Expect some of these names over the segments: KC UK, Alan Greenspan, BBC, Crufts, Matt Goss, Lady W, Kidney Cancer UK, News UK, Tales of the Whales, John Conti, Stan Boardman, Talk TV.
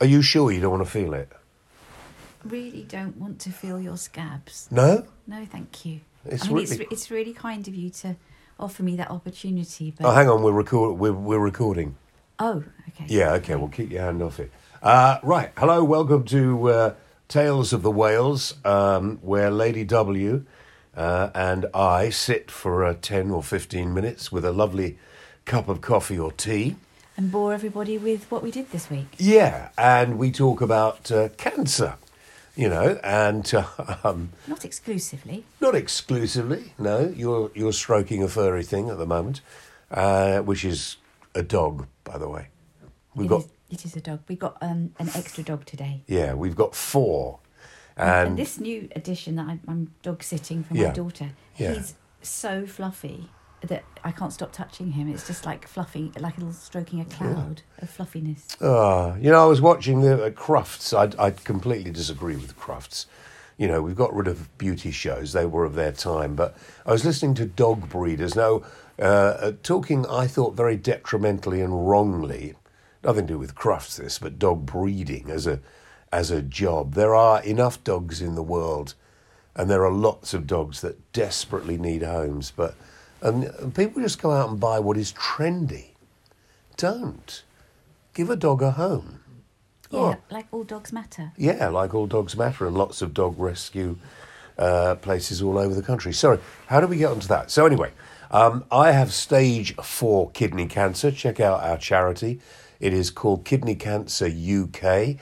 Are you sure you don't want to feel it? Really don't want to feel your scabs. No? No, thank you. It's really kind of you to offer me that opportunity. But... Oh, hang on, we're recording. Oh, okay. Yeah, okay, well, keep your hand off it. Right, hello, welcome to Tales of the Whales, where Lady W and I sit for 10 or 15 minutes with a lovely cup of coffee or tea. And bore everybody with what we did this week. Yeah, and we talk about cancer. You know, and not exclusively. Not exclusively, no. You're stroking a furry thing at the moment, which is a dog, by the way. It is a dog. We've got an extra dog today. Yeah, we've got four. And this new edition that I'm dog sitting for my daughter, he's so fluffy that I can't stop touching him. It's just like fluffy, like a little stroking a cloud of fluffiness. Oh, you know, I was watching the Crufts. I completely disagree with Crufts. You know, we've got rid of beauty shows. They were of their time. But I was listening to dog breeders now talking, I thought, very detrimentally and wrongly. Nothing to do with Crufts, this, but dog breeding as a job. There are enough dogs in the world, and there are lots of dogs that desperately need homes, but... And people just go out and buy what is trendy. Don't. Give a dog a home. Yeah, like all dogs matter. Yeah, like all dogs matter, and lots of dog rescue places all over the country. Sorry, how do we get onto that? So anyway, I have stage 4 kidney cancer. Check out our charity. It is called Kidney Cancer UK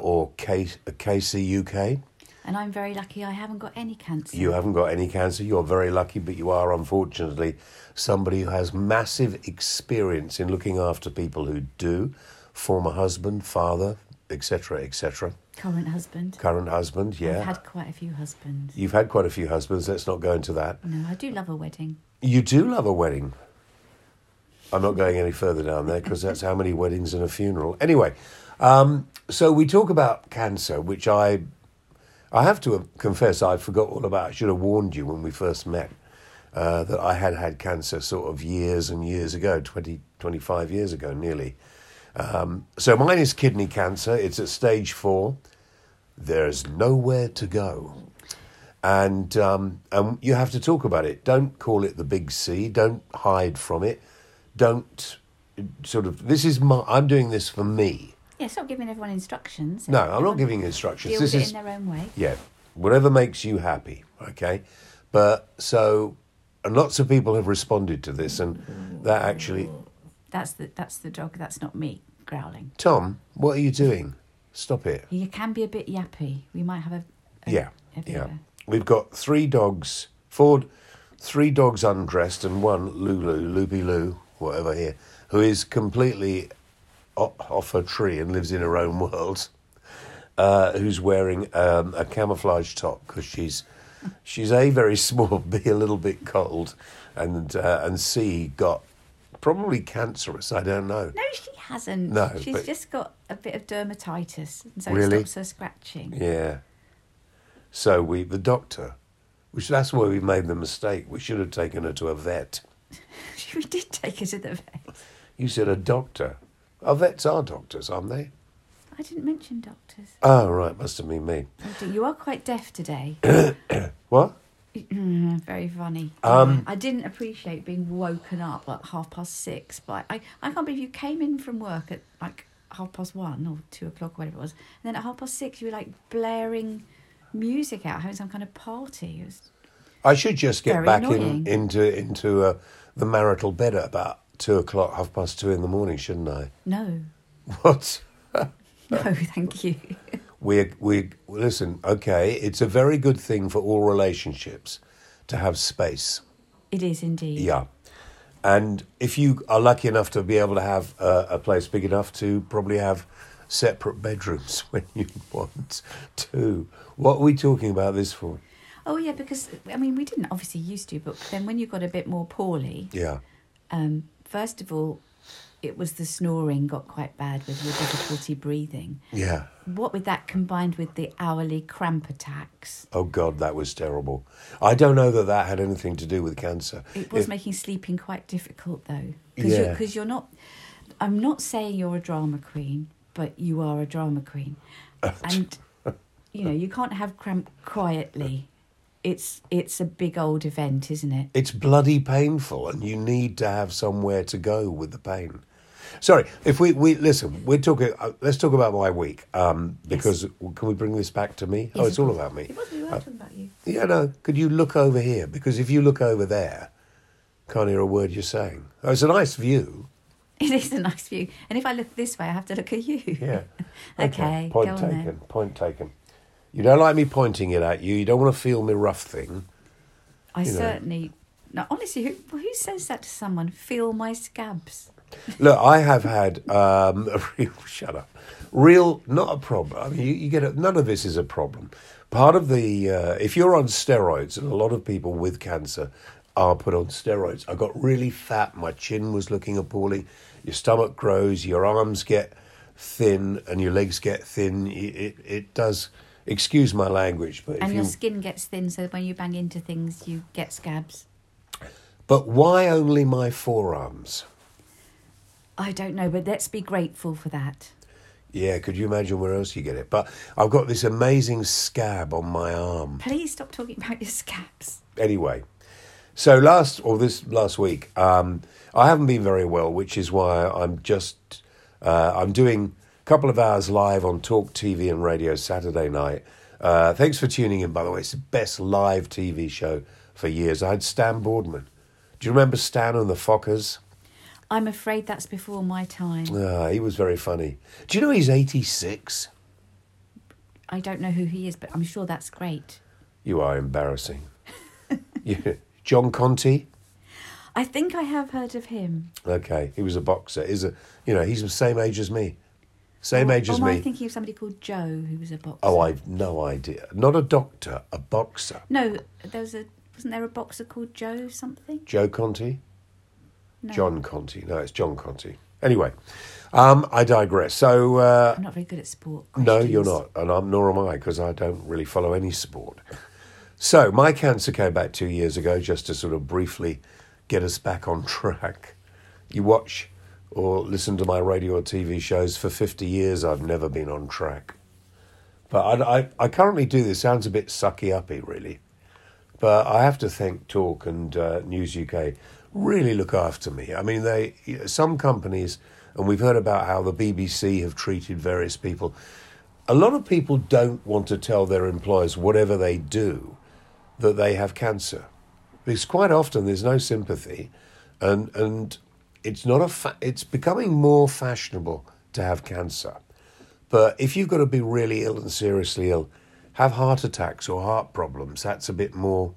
or KC UK. And I'm very lucky I haven't got any cancer. You haven't got any cancer. You're very lucky, but you are, unfortunately, somebody who has massive experience in looking after people who do. Former husband, father, etc., etc. Current husband, yeah. I've had quite a few husbands. You've had quite a few husbands. Let's not go into that. No, I do love a wedding. You do love a wedding. I'm not going any further down there because that's how many weddings and a funeral. Anyway, so we talk about cancer, which I have to confess, I forgot all about. I should have warned you when we first met that I had cancer sort of years and years ago, 20, 25 years ago, nearly. So mine is kidney cancer. It's at stage 4. There's nowhere to go. And you have to talk about it. Don't call it the big C. Don't hide from it. Don't sort of... I'm doing this for me. Yeah, it's not giving everyone instructions. No, I'm not giving instructions. This is in their own way. Yeah, whatever makes you happy, okay? And lots of people have responded to this, and that actually... That's the dog, that's not me, growling. Tom, what are you doing? Stop it. You can be a bit yappy. We might have a We've got 3 dogs undressed, and one, Loopy Lou, whatever here, who is completely... off her tree and lives in her own world, who's wearing a camouflage top because she's A, very small, B, a little bit cold, and C, got probably cancerous, I don't know. No, she hasn't. No, she's just got a bit of dermatitis, and so really? It stops her scratching. Yeah. So the doctor, which that's where we made the mistake. We should have taken her to a vet. We did take her to the vet. You said a doctor. Our vets are doctors, aren't they? I didn't mention doctors. Oh, right, must have been me. You are quite deaf today. What? Very funny. I didn't appreciate being woken up at 6:30, but I can't believe you came in from work at like 1:30 or 2:00, whatever it was, and then at 6:30 you were like blaring music out, having some kind of party. It was I should just get back into the marital bed at about 2:00, 2:30 in the morning, shouldn't I? No. What? No, thank you. We listen. Okay, it's a very good thing for all relationships to have space. It is indeed. Yeah, and if you are lucky enough to be able to have a place big enough to probably have separate bedrooms when you want to. What are we talking about this for? Oh yeah, because I mean we didn't obviously used to, but then when you got a bit more poorly, yeah. First of all, it was the snoring got quite bad with your difficulty breathing. Yeah. What with that combined with the hourly cramp attacks? Oh, God, that was terrible. I don't know that had anything to do with cancer. It was making sleeping quite difficult, though. Because you're not... I'm not saying you're a drama queen, but you are a drama queen. And, you know, you can't have cramp quietly. It's a big old event, isn't it? It's bloody painful, and you need to have somewhere to go with the pain. Sorry, if we listen, we're talking. Let's talk about my week, because can we bring this back to me? Yes, it's all about me. It wasn't talking about you. Yeah, no. Could you look over here? Because if you look over there, can't hear a word you're saying. Oh, it's a nice view. It is a nice view, and if I look this way, I have to look at you. Yeah. Okay. Point taken. Point taken. You don't like me pointing it at you. You don't want to feel me rough thing. I certainly. No, honestly, who says that to someone? Feel my scabs. Look, I have had a real... Shut up. Real, not a problem. I mean, you get none of this is a problem. Part of the... if you're on steroids, and a lot of people with cancer are put on steroids. I got really fat. My chin was looking appalling. Your stomach grows. Your arms get thin and your legs get thin. It does... Excuse my language, but... And your skin gets thin, so when you bang into things, you get scabs. But why only my forearms? I don't know, but let's be grateful for that. Yeah, could you imagine where else you get it? But I've got this amazing scab on my arm. Please stop talking about your scabs. Anyway, so last week, I haven't been very well, which is why I'm doing a couple of hours live on Talk TV and radio Saturday night. Thanks for tuning in, by the way. It's the best live TV show for years. I had Stan Boardman. Do you remember Stan and the Fockers? I'm afraid that's before my time. He was very funny. Do you know he's 86? I don't know who he is, but I'm sure that's great. You are embarrassing. Yeah. John Conti? I think I have heard of him. Okay, he was a boxer. He's the same age as me. Am I thinking of somebody called Joe who was a boxer? Oh, I've no idea. Not a doctor, a boxer. No, wasn't there a boxer called Joe something? Joe Conti? No. John Conti. No, it's John Conti. Anyway, I digress. So I'm not very good at sport questions. No, you're not, and nor am I, because I don't really follow any sport. So my cancer came back 2 years ago, just to sort of briefly get us back on track. You watch or listen to my radio or TV shows. For 50 years, I've never been on track. But I currently do this. Sounds a bit sucky-uppy, really. But I have to thank Talk and News UK. Really look after me. I mean, some companies, and we've heard about how the BBC have treated various people. A lot of people don't want to tell their employers, whatever they do, that they have cancer. Because quite often there's no sympathy, and it's not it's becoming more fashionable to have cancer. But if you've got to be really ill and seriously ill, have heart attacks or heart problems, that's a bit more...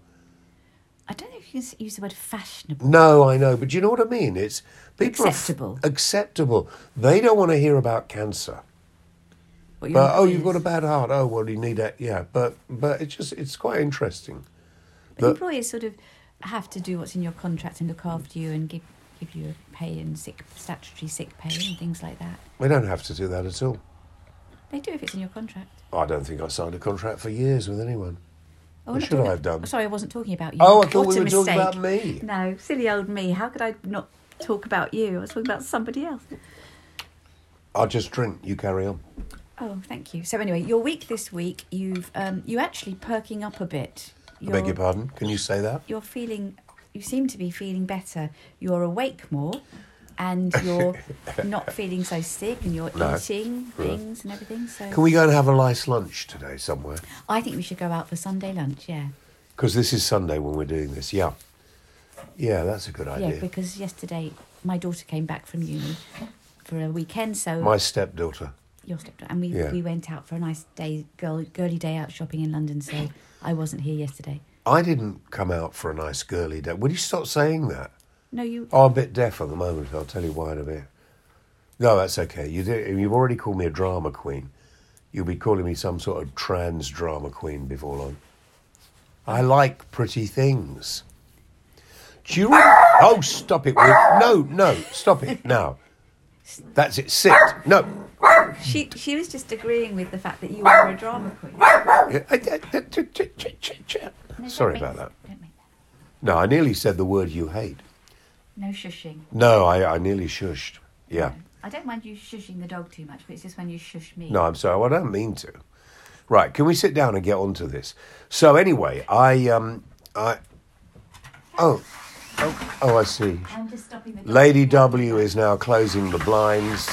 I don't know if you use the word fashionable. No, I know, but you know what I mean? It's people acceptable. Acceptable. They don't want to hear about cancer. But you've got a bad heart. Oh, well, you need that. Yeah, but it's just it's quite interesting. But employers sort of have to do what's in your contract and look after you and give you pay and statutory sick pay and things like that. They don't have to do that at all. They do if it's in your contract. I don't think I signed a contract for years with anyone. What should I have done? Sorry, I wasn't talking about you. Oh, I thought we were talking about me. No, silly old me. How could I not talk about you? I was talking about somebody else. I'll just drink. You carry on. Oh, thank you. So anyway, your week this week, you're actually perking up a bit. I beg your pardon? Can you say that? You seem to be feeling better. You're awake more and you're not feeling so sick and you're eating things and everything. So can we go and have a nice lunch today somewhere? I think we should go out for Sunday lunch, yeah. Because this is Sunday when we're doing this, yeah. Yeah, that's a good idea. Yeah, because yesterday my daughter came back from uni for a weekend, so... My stepdaughter. Your stepdaughter. And we went out for a nice day, girly day out shopping in London, so I wasn't here yesterday. I didn't come out for a nice girly day. Would you stop saying that? No, you... Oh, I'm a bit deaf at the moment. I'll tell you why in a bit. No, that's okay. You've already called me a drama queen. You'll be calling me some sort of trans drama queen before long. I like pretty things. Do you... Oh, stop it. No, stop it now. That's it. Sit. No. She was just agreeing with the fact that you are a drama queen. No, sorry about that. Don't make that. No, I nearly said the word you hate. No shushing. No, I nearly shushed. Yeah. I don't mind you shushing the dog too much, but it's just when you shush me. No, I'm sorry. I don't mean to. Right, can we sit down and get onto this? So anyway, I see. I'm just stopping the dog. Lady W is now closing the blinds,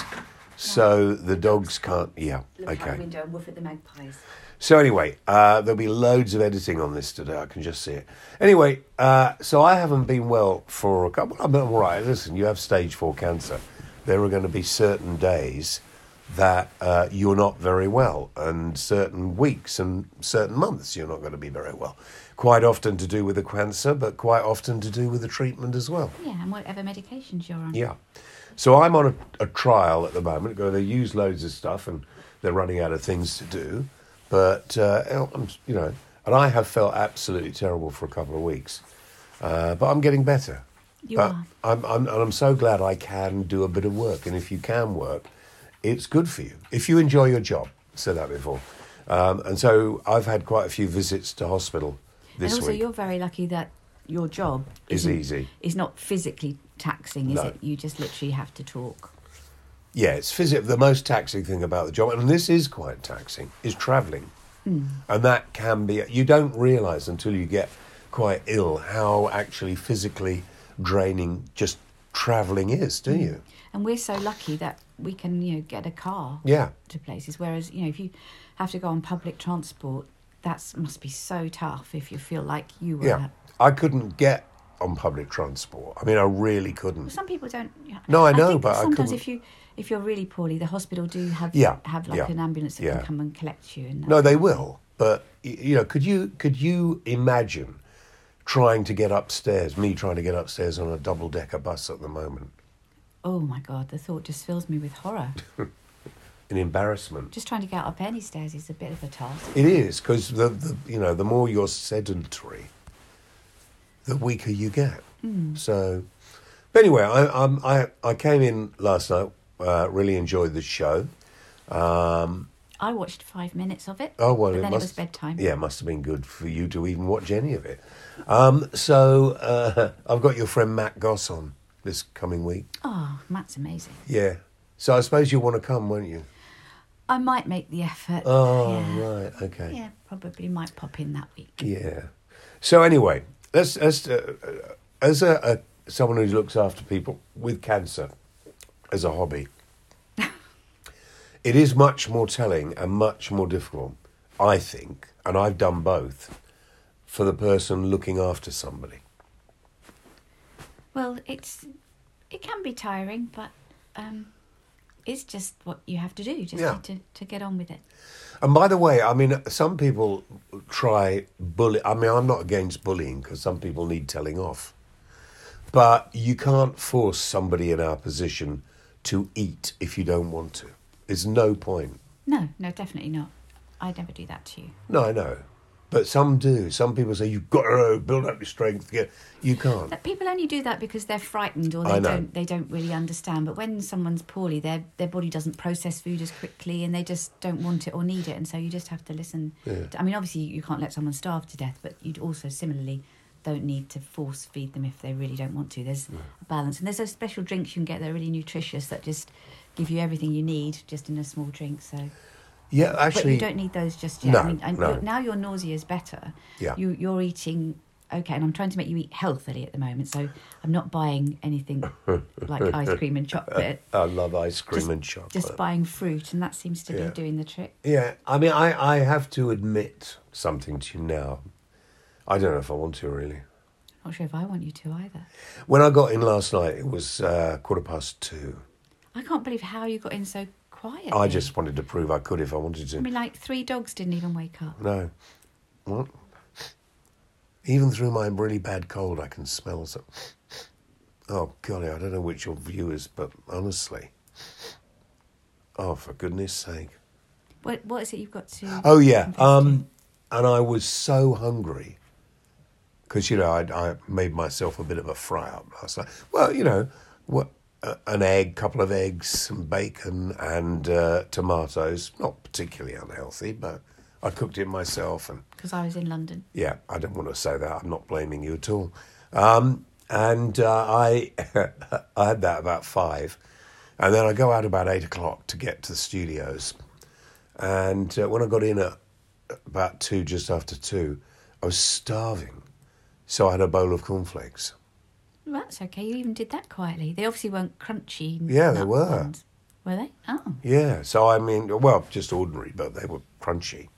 so the dogs can't. Yeah, look okay. Out the window and woof at the magpies. So anyway, there'll be loads of editing on this today. I can just see it. Anyway, so I haven't been well for a couple. I'm all right. Listen, you have stage 4 cancer. There are going to be certain days that you're not very well, and certain weeks and certain months you're not going to be very well. Quite often to do with the cancer, but quite often to do with the treatment as well. Yeah, and whatever medications you're on. Yeah. So I'm on a trial at the moment. They use loads of stuff and they're running out of things to do. But, you know, and I have felt absolutely terrible for a couple of weeks. But I'm getting better. You are. I'm so glad I can do a bit of work. And if you can work, it's good for you. If you enjoy your job, I've said that before. And so I've had quite a few visits to hospital this week. And also you're very lucky that your job is easy. It's not physically taxing, is it? You just literally have to talk. Yeah, it's the most taxing thing about the job, and this is quite taxing, is travelling. Mm. And that can be... You don't realise until you get quite ill how actually physically draining just travelling is, do you? And we're so lucky that we can, you know, get a car to places, whereas, you know, if you have to go on public transport, that must be so tough if you feel like you were... Yeah, I couldn't get on public transport. I mean, I really couldn't. Well, some people don't... No, I know, but I couldn't... Sometimes if you're really poorly, the hospital do have an ambulance that can come and collect you. And no, they will. But, you know, could you imagine trying to get upstairs on a double-decker bus at the moment? Oh, my God, the thought just fills me with horror. An embarrassment. Just trying to get up any stairs is a bit of a task. It is, because, the more you're sedentary, the weaker you get. Mm. So, but anyway, I came in last night. Really enjoyed the show. I watched 5 minutes of it. Oh well, but then it was bedtime. Yeah, it must have been good for you to even watch any of it. So I've got your friend Matt Goss on this coming week. Oh, Matt's amazing. Yeah. So I suppose you'll want to come, won't you? I might make the effort. Oh yeah. Right, okay. Yeah, probably might pop in that week. Yeah. So anyway, as someone who looks after people with cancer as a hobby, it is much more telling and much more difficult, I think, and I've done both, for the person looking after somebody. Well, it can be tiring, but it's just what you have to do, to get on with it. And by the way, I mean, some people try bully. I mean, I'm not against bullying because some people need telling off. But you can't force somebody in our position to eat if you don't want to. There's no point. No, definitely not. I'd never do that to you. No, I know. But some do. Some people say, you've got to build up your strength. You can't. But people only do that because they're frightened or they don't really understand. But when someone's poorly, their body doesn't process food as quickly and they just don't want it or need it. And so you just have to listen. Yeah. I mean, obviously, you can't let someone starve to death, but you'd also similarly... don't need to force feed them if they really don't want to. There's a balance, and there's those special drinks you can get that are really nutritious that just give you everything you need just in a small drink. So yeah, actually, but you don't need those just yet. No, I mean, now your nausea is better. Yeah, you're eating okay, and I'm trying to make you eat healthily at the moment. So I'm not buying anything like ice cream and chocolate. I love ice cream and chocolate. Just buying fruit, and that seems to be doing the trick. Yeah, I mean, I have to admit something to you now. I don't know if I want to, really. Not sure if I want you to either. When I got in last night, it was 2:15. I can't believe how you got in so quietly. I just wanted to prove I could if I wanted to. I mean, like 3 dogs didn't even wake up. No. What? Even through my really bad cold, I can smell some... Oh, golly, I don't know which your view is, but honestly... Oh, for goodness sake. What is it you've got to... Oh, yeah. And I was so hungry... Because, you know, I made myself a bit of a fry-up last night. Well, you know, an egg, couple of eggs, some bacon and tomatoes. Not particularly unhealthy, but I cooked it myself. Because I was in London. Yeah, I don't want to say that. I'm not blaming you at all. And I had that about 5. And then I go out about 8 o'clock to get to the studios. And when I got in at about 2, just after 2, I was starving. So I had a bowl of cornflakes. Well, that's okay. You even did that quietly. They obviously weren't crunchy. Yeah, they were. Ones. Were they? Oh. Yeah. So, I mean, well, just ordinary, but they were crunchy.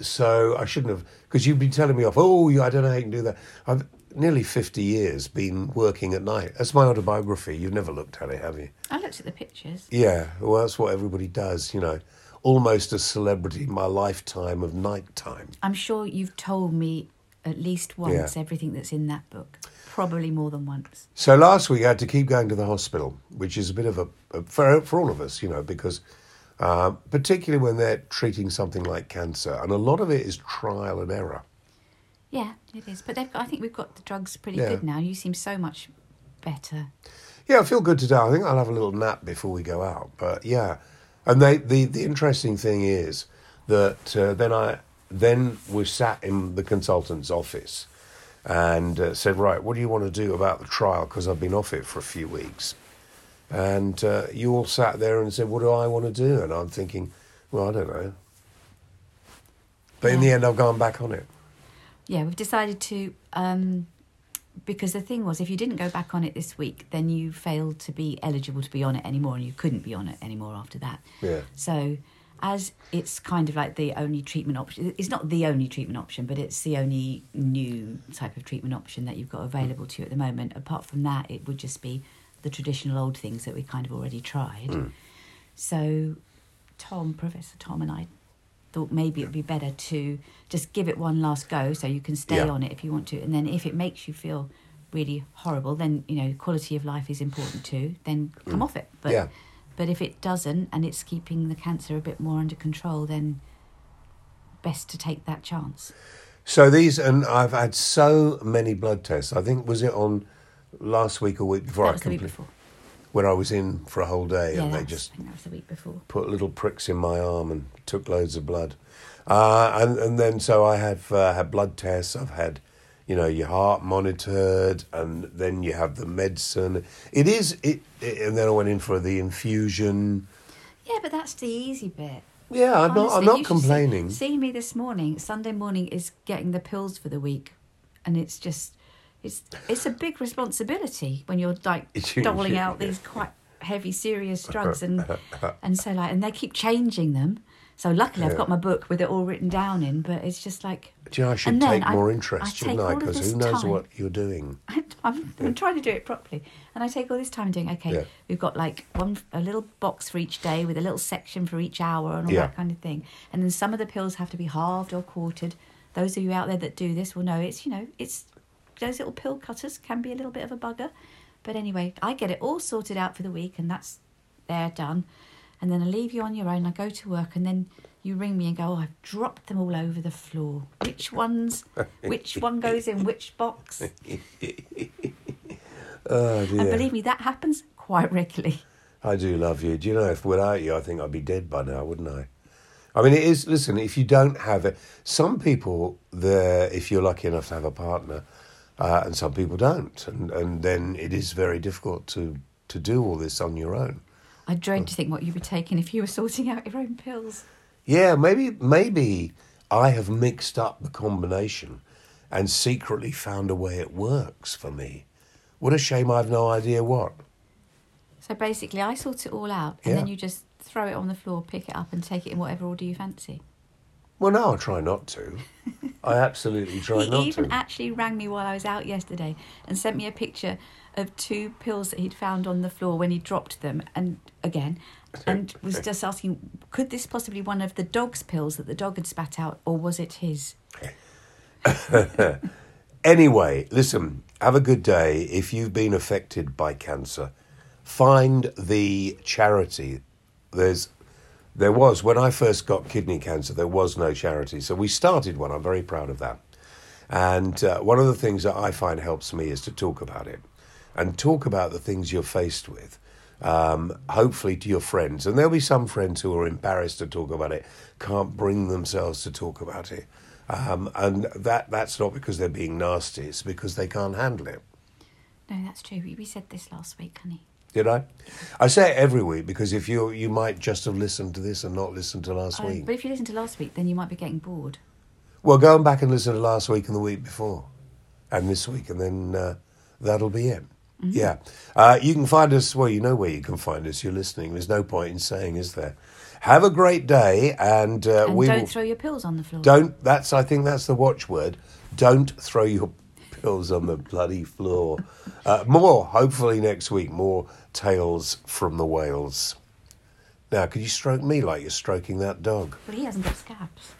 So I shouldn't have... Because you've been telling me off, oh, I don't know how you can do that. I've nearly 50 years been working at night. That's my autobiography. You've never looked at it, have you? I looked at the pictures. Yeah. Well, that's what everybody does, you know. Almost a celebrity in my lifetime of nighttime. I'm sure you've told me at least once everything that's in that book. Probably more than once. So last week I had to keep going to the hospital, which is a bit of a for all of us, you know, because particularly when they're treating something like cancer, and a lot of it is trial and error. Yeah, it is. But I think we've got the drugs pretty good now. You seem so much better. Yeah, I feel good today. I think I'll have a little nap before we go out. But yeah, and the interesting thing is that then we sat in the consultant's office. And said, right, what do you want to do about the trial? Because I've been off it for a few weeks. And you all sat there and said, what do I want to do? And I'm thinking, well, I don't know. But in the end, I've gone back on it. Yeah, we've decided to... because the thing was, if you didn't go back on it this week, then you failed to be eligible to be on it anymore, and you couldn't be on it anymore after that. Yeah. So as it's kind of like the only treatment option, it's not the only treatment option, but it's the only new type of treatment option that you've got available to you at the moment. Apart from that, it would just be the traditional old things that we kind of already tried. Mm. So Professor Tom and I thought maybe it would be better to just give it one last go so you can stay on it if you want to. And then if it makes you feel really horrible, then, you know, quality of life is important too, then come off it. But But if it doesn't, and it's keeping the cancer a bit more under control, then best to take that chance. So and I've had so many blood tests. I think, was it on last week or week before? That was the week before. When I was in for a whole day, and they just I think that was the week before. Put little pricks in my arm and took loads of blood. And then, so I have had blood tests. I've had, you know, your heart monitored, and then you have the medicine. And then I went in for the infusion. Yeah, but that's the easy bit. Yeah, I'm not complaining. See me this morning. Sunday morning is getting the pills for the week, and it's just, it's a big responsibility when you're like doling out these quite heavy, serious drugs, and so like, and they keep changing them. So luckily I've got my book with it all written down in, but it's just like... Do you know, I should take more interest, shouldn't I? Because who knows what you're doing. I'm trying to do it properly. And I take all this time doing, okay, we've got like a little box for each day with a little section for each hour and all that kind of thing. And then some of the pills have to be halved or quartered. Those of you out there that do this will know it's, you know, it's those little pill cutters can be a little bit of a bugger. But anyway, I get it all sorted out for the week, and that's there, done. And then I leave you on your own, I go to work, and then you ring me and go, oh, I've dropped them all over the floor. Which one goes in which box? Oh, dear. And believe me, that happens quite regularly. I do love you. Do you know, if without you, I think I'd be dead by now, wouldn't I? I mean, it is, listen, if you don't have it, some people, if you're lucky enough to have a partner, and some people don't, and then it is very difficult to do all this on your own. I dread to think what you'd be taking if you were sorting out your own pills. Yeah, maybe I have mixed up the combination and secretly found a way it works for me. What a shame I've no idea what. So basically I sort it all out and then you just throw it on the floor, pick it up and take it in whatever order you fancy. Well, no, I try not to. I absolutely try not to. He even actually rang me while I was out yesterday and sent me a picture of 2 pills that he'd found on the floor when he dropped them, and was just asking, could this possibly be one of the dog's pills that the dog had spat out, or was it his? Anyway, listen, have a good day. If you've been affected by cancer, find the charity. There was, when I first got kidney cancer, there was no charity. So we started one. I'm very proud of that. And one of the things that I find helps me is to talk about it and talk about the things you're faced with, hopefully to your friends. And there'll be some friends who are embarrassed to talk about it, can't bring themselves to talk about it. And that's not because they're being nasty. It's because they can't handle it. No, that's true. We said this last week, honey. Did I? I say it every week because if you might just have listened to this and not listened to last week. But if you listen to last week, then you might be getting bored. Well, go back and listen to last week and the week before and this week, and then that'll be it. Mm-hmm. Yeah. You can find us, well, you know where you can find us. You're listening. There's no point in saying, is there? Have a great day, and we don't throw your pills on the floor. Don't. I think that's the watchword. Don't throw your pills on the bloody floor. More, hopefully next week, more Tales from the Whales. Now, could you stroke me like you're stroking that dog? Well, he hasn't got scabs.